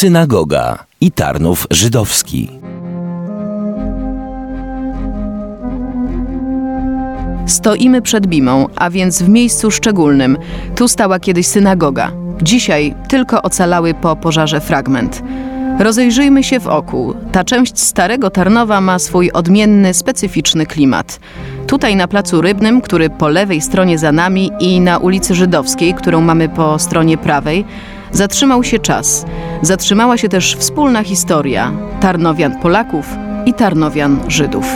Synagoga i Tarnów Żydowski. Stoimy przed Bimą, a więc w miejscu szczególnym. Tu stała kiedyś synagoga. Dzisiaj tylko ocalały po pożarze fragment. Rozejrzyjmy się wokół. Ta część starego Tarnowa ma swój odmienny, specyficzny klimat. Tutaj na Placu Rybnym, który po lewej stronie za nami, i na ulicy Żydowskiej, którą mamy po stronie prawej, zatrzymał się czas. Zatrzymała się też wspólna historia Tarnowian Polaków i Tarnowian Żydów.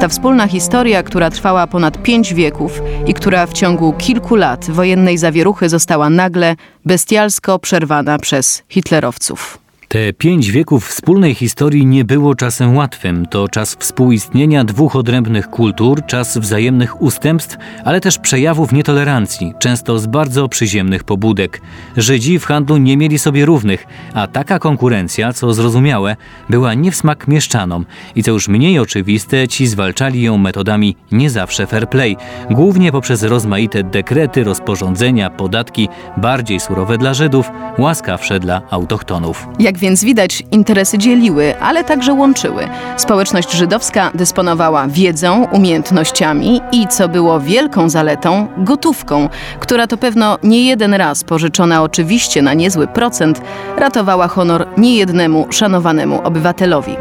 Ta wspólna historia, która trwała ponad 5 wieków i która w ciągu kilku lat wojennej zawieruchy została nagle, bestialsko przerwana przez hitlerowców. Te 5 wieków wspólnej historii nie było czasem łatwym. To czas współistnienia 2 odrębnych kultur, czas wzajemnych ustępstw, ale też przejawów nietolerancji, często z bardzo przyziemnych pobudek. Żydzi w handlu nie mieli sobie równych, a taka konkurencja, co zrozumiałe, była nie w smak mieszczanom. I co już mniej oczywiste, ci zwalczali ją metodami nie zawsze fair play, głównie poprzez rozmaite dekrety, rozporządzenia, podatki, bardziej surowe dla Żydów, łaskawsze dla autochtonów. Więc widać, interesy dzieliły, ale także łączyły. Społeczność żydowska dysponowała wiedzą, umiejętnościami i, co było wielką zaletą, gotówką, która to pewno nie jeden raz, pożyczona oczywiście na niezły procent, ratowała honor niejednemu szanowanemu obywatelowi.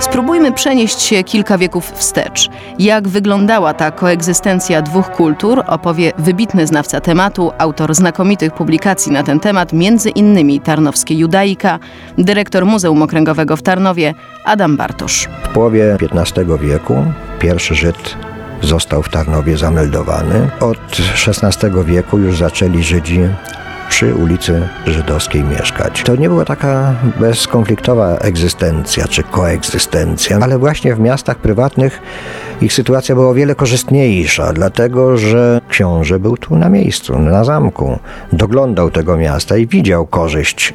Spróbujmy przenieść się kilka wieków wstecz. Jak wyglądała ta koegzystencja 2 kultur, opowie wybitny znawca tematu, autor znakomitych publikacji na ten temat, między innymi Tarnowskie Judaika, dyrektor Muzeum Okręgowego w Tarnowie, Adam Bartosz. W połowie XV wieku pierwszy Żyd został w Tarnowie zameldowany. Od XVI wieku już zaczęli Żydzi przy ulicy Żydowskiej mieszkać. To nie była taka bezkonfliktowa egzystencja czy koegzystencja, ale właśnie w miastach prywatnych ich sytuacja była o wiele korzystniejsza, dlatego że książę był tu na miejscu, na zamku. Doglądał tego miasta i widział korzyść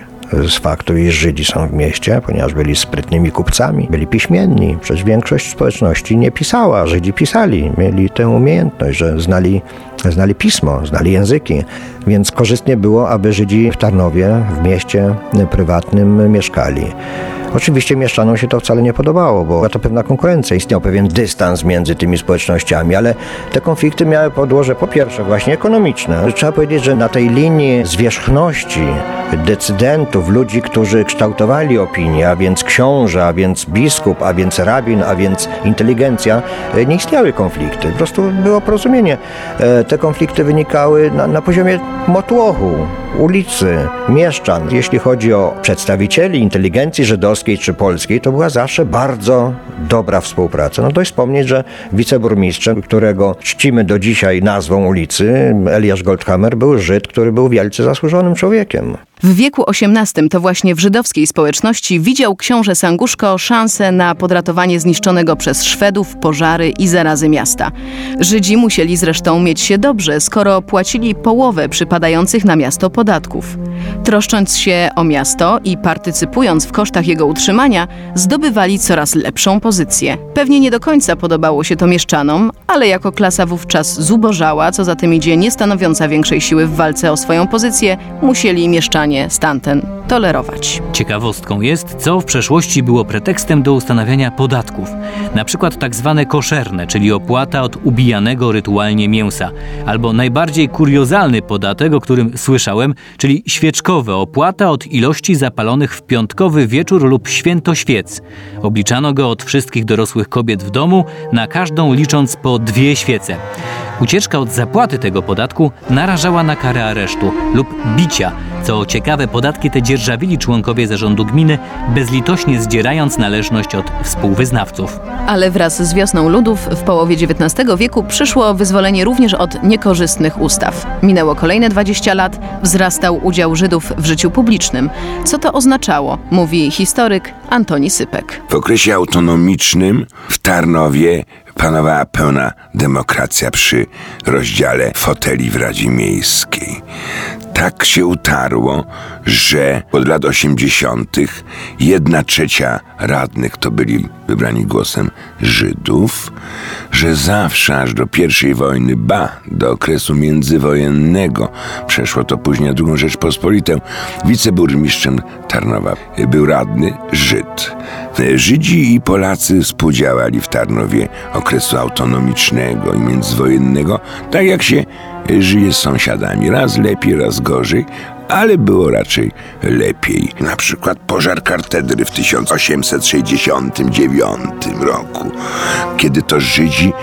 z faktu, iż Żydzi są w mieście, ponieważ byli sprytnymi kupcami, byli piśmienni. Przecież większość społeczności nie pisała, Żydzi pisali, mieli tę umiejętność, że znali pismo, znali języki, więc korzystnie było, aby Żydzi w Tarnowie, w mieście prywatnym mieszkali. Oczywiście mieszczanom się to wcale nie podobało, bo była to pewna konkurencja, istniał pewien dystans między tymi społecznościami, ale te konflikty miały podłoże, po pierwsze, właśnie ekonomiczne. Trzeba powiedzieć, że na tej linii zwierzchności decydentów, ludzi, którzy kształtowali opinię, a więc książę, a więc biskup, a więc rabin, a więc inteligencja, nie istniały konflikty, po prostu było porozumienie. Te konflikty wynikały na poziomie motłochu, ulicy, mieszczan. Jeśli chodzi o przedstawicieli inteligencji żydowskiej czy polskiej, to była zawsze bardzo dobra współpraca. No dość wspomnieć, że wiceburmistrzem, którego czcimy do dzisiaj nazwą ulicy, Elias Goldhammer, był Żyd, który był wielce zasłużonym człowiekiem. W wieku XVIII to właśnie w żydowskiej społeczności widział książę Sanguszko szansę na podratowanie zniszczonego przez Szwedów, pożary i zarazy miasta. Żydzi musieli zresztą mieć się dobrze, skoro płacili połowę przypadających na miasto podatków. Troszcząc się o miasto i partycypując w kosztach jego utrzymania, zdobywali coraz lepszą pozycję. Pewnie nie do końca podobało się to mieszczanom, ale jako klasa wówczas zubożała, co za tym idzie nie stanowiąca większej siły w walce o swoją pozycję, musieli mieszczanie stamtąd tolerować. Ciekawostką jest, co w przeszłości było pretekstem do ustanawiania podatków. Na przykład tak zwane koszerne, czyli opłata od ubijanego rytualnie mięsa. Albo najbardziej kuriozalny podatek, o którym słyszałem, czyli świeczkowe, opłata od ilości zapalonych w piątkowy wieczór lub święto świec. Obliczano go od wszystkich dorosłych kobiet w domu, na każdą licząc po 2 świece. Ucieczka od zapłaty tego podatku narażała na karę aresztu lub bicia. Co ciekawe, podatki te dzierżawili członkowie zarządu gminy, bezlitośnie zdzierając należność od współwyznawców. Ale wraz z Wiosną Ludów w połowie XIX wieku przyszło wyzwolenie również od niekorzystnych ustaw. Minęło kolejne 20 lat, wzrastał udział Żydów w życiu publicznym. Co to oznaczało, mówi historyk Antoni Sypek. W okresie autonomicznym w Tarnowie panowała pełna demokracja przy rozdziale foteli w Radzie Miejskiej. tak się utarło, że od lat 80. 1/3 radnych to byli wybrani głosem Żydów, że zawsze aż do I wojny, ba, do okresu międzywojennego, przeszło to później na II Rzeczpospolitę, wiceburmistrzem Tarnowa był radny Żyd. Żydzi i Polacy współdziałali w Tarnowie okresu autonomicznego i międzywojennego, tak jak się żyje z sąsiadami. Raz lepiej, raz gorzej, ale było raczej lepiej. Na przykład pożar katedry w 1869 roku, kiedy to Żydzi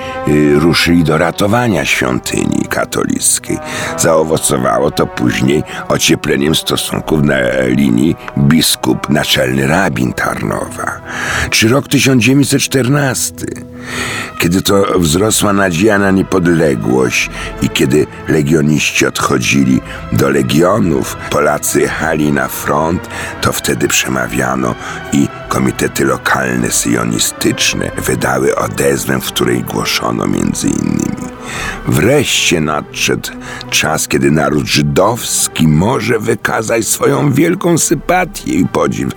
ruszyli do ratowania świątyni katolickiej. Zaowocowało to później ociepleniem stosunków na linii biskup, naczelny rabin Tarnowa. Czy rok 1914, kiedy to wzrosła nadzieja na niepodległość i kiedy legioniści odchodzili do legionów, Polacy jechali na front, to wtedy przemawiano i komitety lokalne syjonistyczne wydały odezwę, w której głoszono między innymi: wreszcie nadszedł czas, kiedy naród żydowski może wykazać swoją wielką sympatię i podziw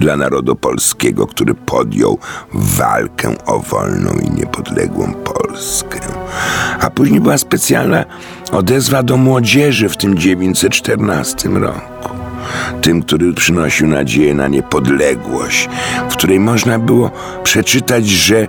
dla narodu polskiego, który podjął walkę o wolną i niepodległą Polskę. A później była specjalna odezwa do młodzieży w tym 1914 roku. Tym, który przynosił nadzieję na niepodległość, w której można było przeczytać, że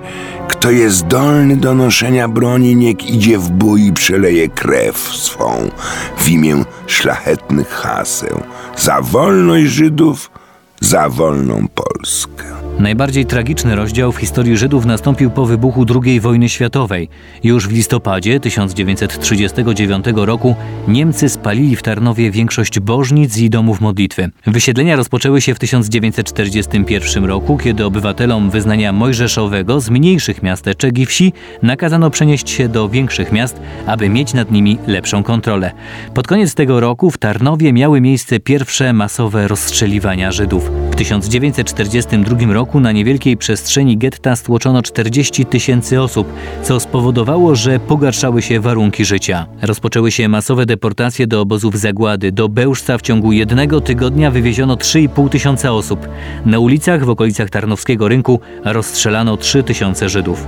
kto jest zdolny do noszenia broni, niech idzie w bój i przeleje krew swą w imię szlachetnych haseł. Za wolność Żydów, za wolną Polskę. Najbardziej tragiczny rozdział w historii Żydów nastąpił po wybuchu II wojny światowej. Już w listopadzie 1939 roku Niemcy spalili w Tarnowie większość bożnic i domów modlitwy. Wysiedlenia rozpoczęły się w 1941 roku, kiedy obywatelom wyznania mojżeszowego z mniejszych miasteczek i wsi nakazano przenieść się do większych miast, aby mieć nad nimi lepszą kontrolę. Pod koniec tego roku w Tarnowie miały miejsce pierwsze masowe rozstrzeliwania Żydów. W 1942 roku na niewielkiej przestrzeni getta stłoczono 40 000 osób, co spowodowało, że pogarszały się warunki życia. Rozpoczęły się masowe deportacje do obozów zagłady. Do Bełżca w ciągu jednego tygodnia wywieziono 3,5 tysiąca osób. Na ulicach w okolicach Tarnowskiego Rynku rozstrzelano 3 000 Żydów.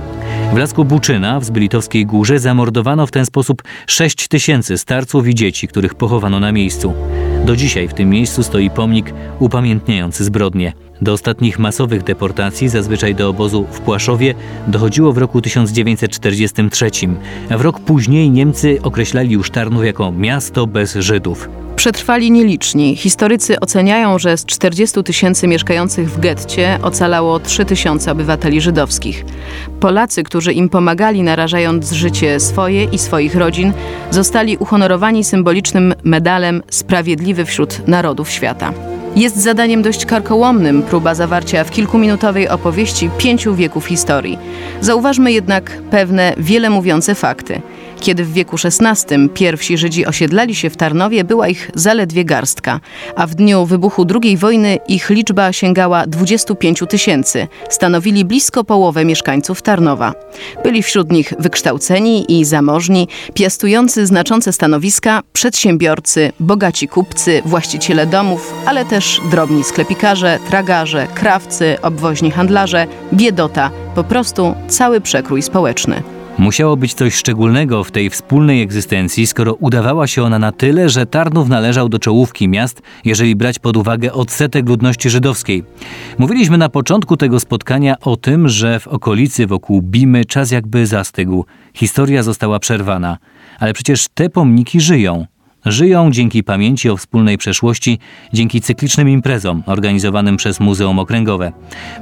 W Lasku Buczyna w Zbylitowskiej Górze zamordowano w ten sposób 6 000 starców i dzieci, których pochowano na miejscu. Do dzisiaj w tym miejscu stoi pomnik upamiętniający zbrodnie. Do ostatnich masowych deportacji, zazwyczaj do obozu w Płaszowie, dochodziło w roku 1943, a w rok później Niemcy określali już Tarnów jako miasto bez Żydów. Przetrwali nieliczni. Historycy oceniają, że z 40 000 mieszkających w getcie ocalało 3 000 obywateli żydowskich. Polacy, którzy im pomagali, narażając życie swoje i swoich rodzin, zostali uhonorowani symbolicznym medalem Sprawiedliwy wśród Narodów Świata. Jest zadaniem dość karkołomnym próba zawarcia w kilkuminutowej opowieści 5 wieków historii. Zauważmy jednak pewne wiele mówiące fakty. Kiedy w wieku XVI pierwsi Żydzi osiedlali się w Tarnowie, była ich zaledwie garstka, a w dniu wybuchu II wojny ich liczba sięgała 25 000. Stanowili blisko połowę mieszkańców Tarnowa. Byli wśród nich wykształceni i zamożni, piastujący znaczące stanowiska, przedsiębiorcy, bogaci kupcy, właściciele domów, ale też drobni sklepikarze, tragarze, krawcy, obwoźni handlarze, biedota, po prostu cały przekrój społeczny. Musiało być coś szczególnego w tej wspólnej egzystencji, skoro udawała się ona na tyle, że Tarnów należał do czołówki miast, jeżeli brać pod uwagę odsetek ludności żydowskiej. Mówiliśmy na początku tego spotkania o tym, że w okolicy wokół Bimy czas jakby zastygł. Historia została przerwana. Ale przecież te pomniki żyją. Żyją dzięki pamięci o wspólnej przeszłości, dzięki cyklicznym imprezom organizowanym przez Muzeum Okręgowe,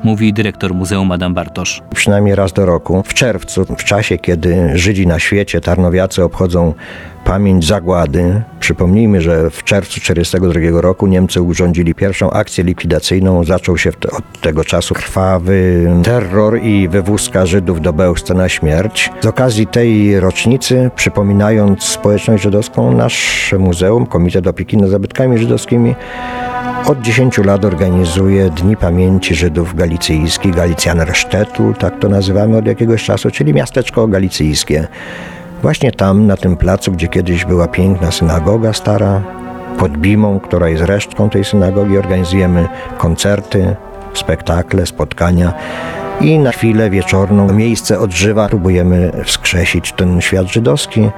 mówi dyrektor muzeum Adam Bartosz. Przynajmniej raz do roku, w czerwcu, w czasie kiedy Żydzi na świecie, tarnowiacy obchodzą pamięć zagłady. Przypomnijmy, że w czerwcu 1942 roku Niemcy urządzili pierwszą akcję likwidacyjną. Zaczął się od tego czasu krwawy terror i wywózka Żydów do Bełżca na śmierć. Z okazji tej rocznicy, przypominając społeczność żydowską, nasz muzeum, Komitet Opieki nad Zabytkami Żydowskimi, od 10 lat organizuje Dni Pamięci Żydów Galicyjskich, Galicjanersztetu, tak to nazywamy od jakiegoś czasu, czyli miasteczko galicyjskie. Właśnie tam, na tym placu, gdzie kiedyś była piękna synagoga stara, pod Bimą, która jest resztką tej synagogi, organizujemy koncerty, spektakle, spotkania i na chwilę wieczorną miejsce odżywa. Próbujemy wskrzesić ten świat żydowski.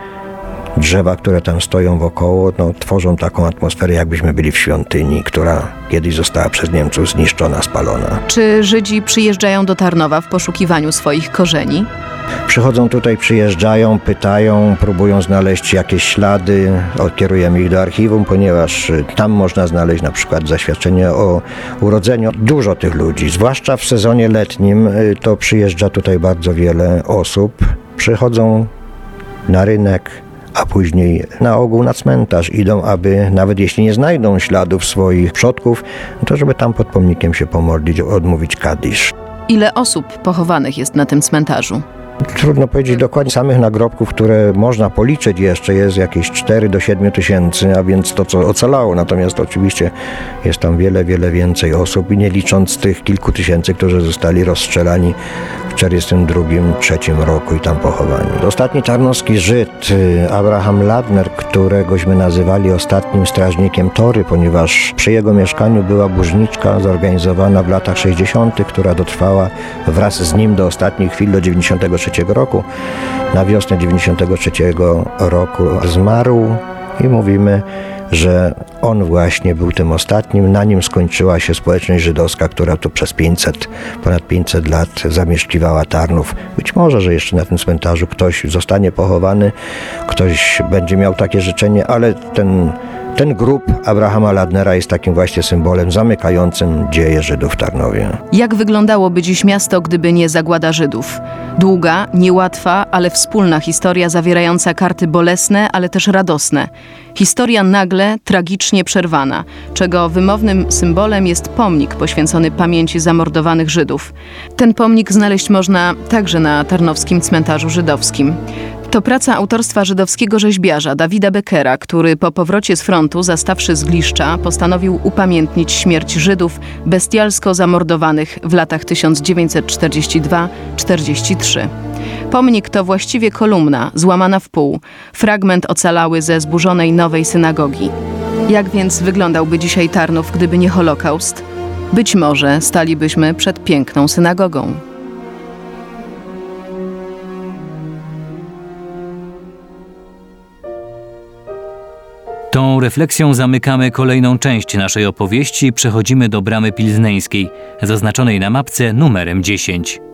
Drzewa, które tam stoją wokoło, tworzą taką atmosferę, jakbyśmy byli w świątyni, która kiedyś została przez Niemców zniszczona, spalona. Czy Żydzi przyjeżdżają do Tarnowa w poszukiwaniu swoich korzeni? Przychodzą tutaj, przyjeżdżają, pytają, próbują znaleźć jakieś ślady, odkierujemy ich do archiwum, ponieważ tam można znaleźć na przykład zaświadczenie o urodzeniu. Dużo tych ludzi, zwłaszcza w sezonie letnim, to przyjeżdża tutaj bardzo wiele osób. Przychodzą na rynek, a później na ogół na cmentarz idą, aby nawet jeśli nie znajdą śladów swoich przodków, to żeby tam pod pomnikiem się pomodlić, odmówić kadisz. Ile osób pochowanych jest na tym cmentarzu? Trudno powiedzieć dokładnie. Samych nagrobków, które można policzyć jeszcze, jest jakieś 4 do 7 tysięcy, a więc to, co ocalało. Natomiast oczywiście jest tam wiele, wiele więcej osób, nie licząc tych kilku tysięcy, którzy zostali rozstrzelani w 1942-1943 roku i tam pochowani. Ostatni tarnowski Żyd, Abraham Ladner, któregośmy nazywali ostatnim strażnikiem tory, ponieważ przy jego mieszkaniu była burzniczka zorganizowana w latach 60., która dotrwała wraz z nim do ostatnich chwil, do 1993 roku. Na wiosnę 1993 roku zmarł i mówimy, że on właśnie był tym ostatnim. Na nim skończyła się społeczność żydowska, która tu przez ponad 500 lat zamieszkiwała Tarnów. Być może, że jeszcze na tym cmentarzu ktoś zostanie pochowany, ktoś będzie miał takie życzenie, ale ten grób Abrahama Ladnera jest takim właśnie symbolem zamykającym dzieje Żydów w Tarnowie. Jak wyglądałoby dziś miasto, gdyby nie zagłada Żydów? Długa, niełatwa, ale wspólna historia zawierająca karty bolesne, ale też radosne. Historia nagle, tragicznie przerwana, czego wymownym symbolem jest pomnik poświęcony pamięci zamordowanych Żydów. Ten pomnik znaleźć można także na Tarnowskim Cmentarzu Żydowskim. To praca autorstwa żydowskiego rzeźbiarza Dawida Bekera, który po powrocie z frontu, zastawszy zgliszcza, postanowił upamiętnić śmierć Żydów bestialsko zamordowanych w latach 1942-43. Pomnik to właściwie kolumna, złamana w pół, fragment ocalały ze zburzonej Nowej Synagogi. Jak więc wyglądałby dzisiaj Tarnów, gdyby nie Holokaust? Być może stalibyśmy przed piękną synagogą. Tą refleksją zamykamy kolejną część naszej opowieści i przechodzimy do bramy pilzneńskiej, zaznaczonej na mapce numerem 10.